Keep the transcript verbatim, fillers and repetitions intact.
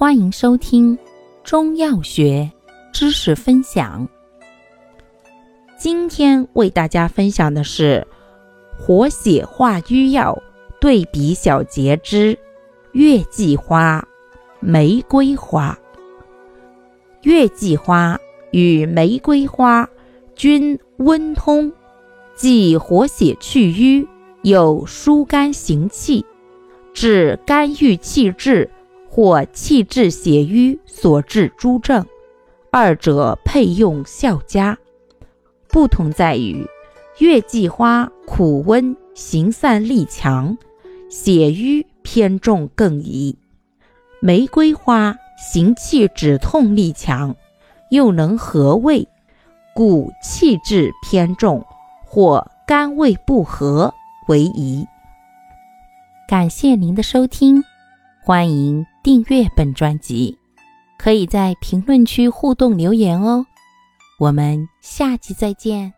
欢迎收听中药学知识分享。今天为大家分享的是活血化瘀药对比小结之月季花、玫瑰花。月季花与玫瑰花均温通，既活血去瘀，又疏肝行气，治肝郁气滞或气滞血瘀所致诸症，二者配用效佳。不同在于月季花苦温，行散力强，血瘀偏重更宜；玫瑰花行气止痛力强，又能和胃，故气滞偏重或肝胃不和为宜。感谢您的收听，欢迎订阅本专辑，可以在评论区互动留言哦。我们下期再见。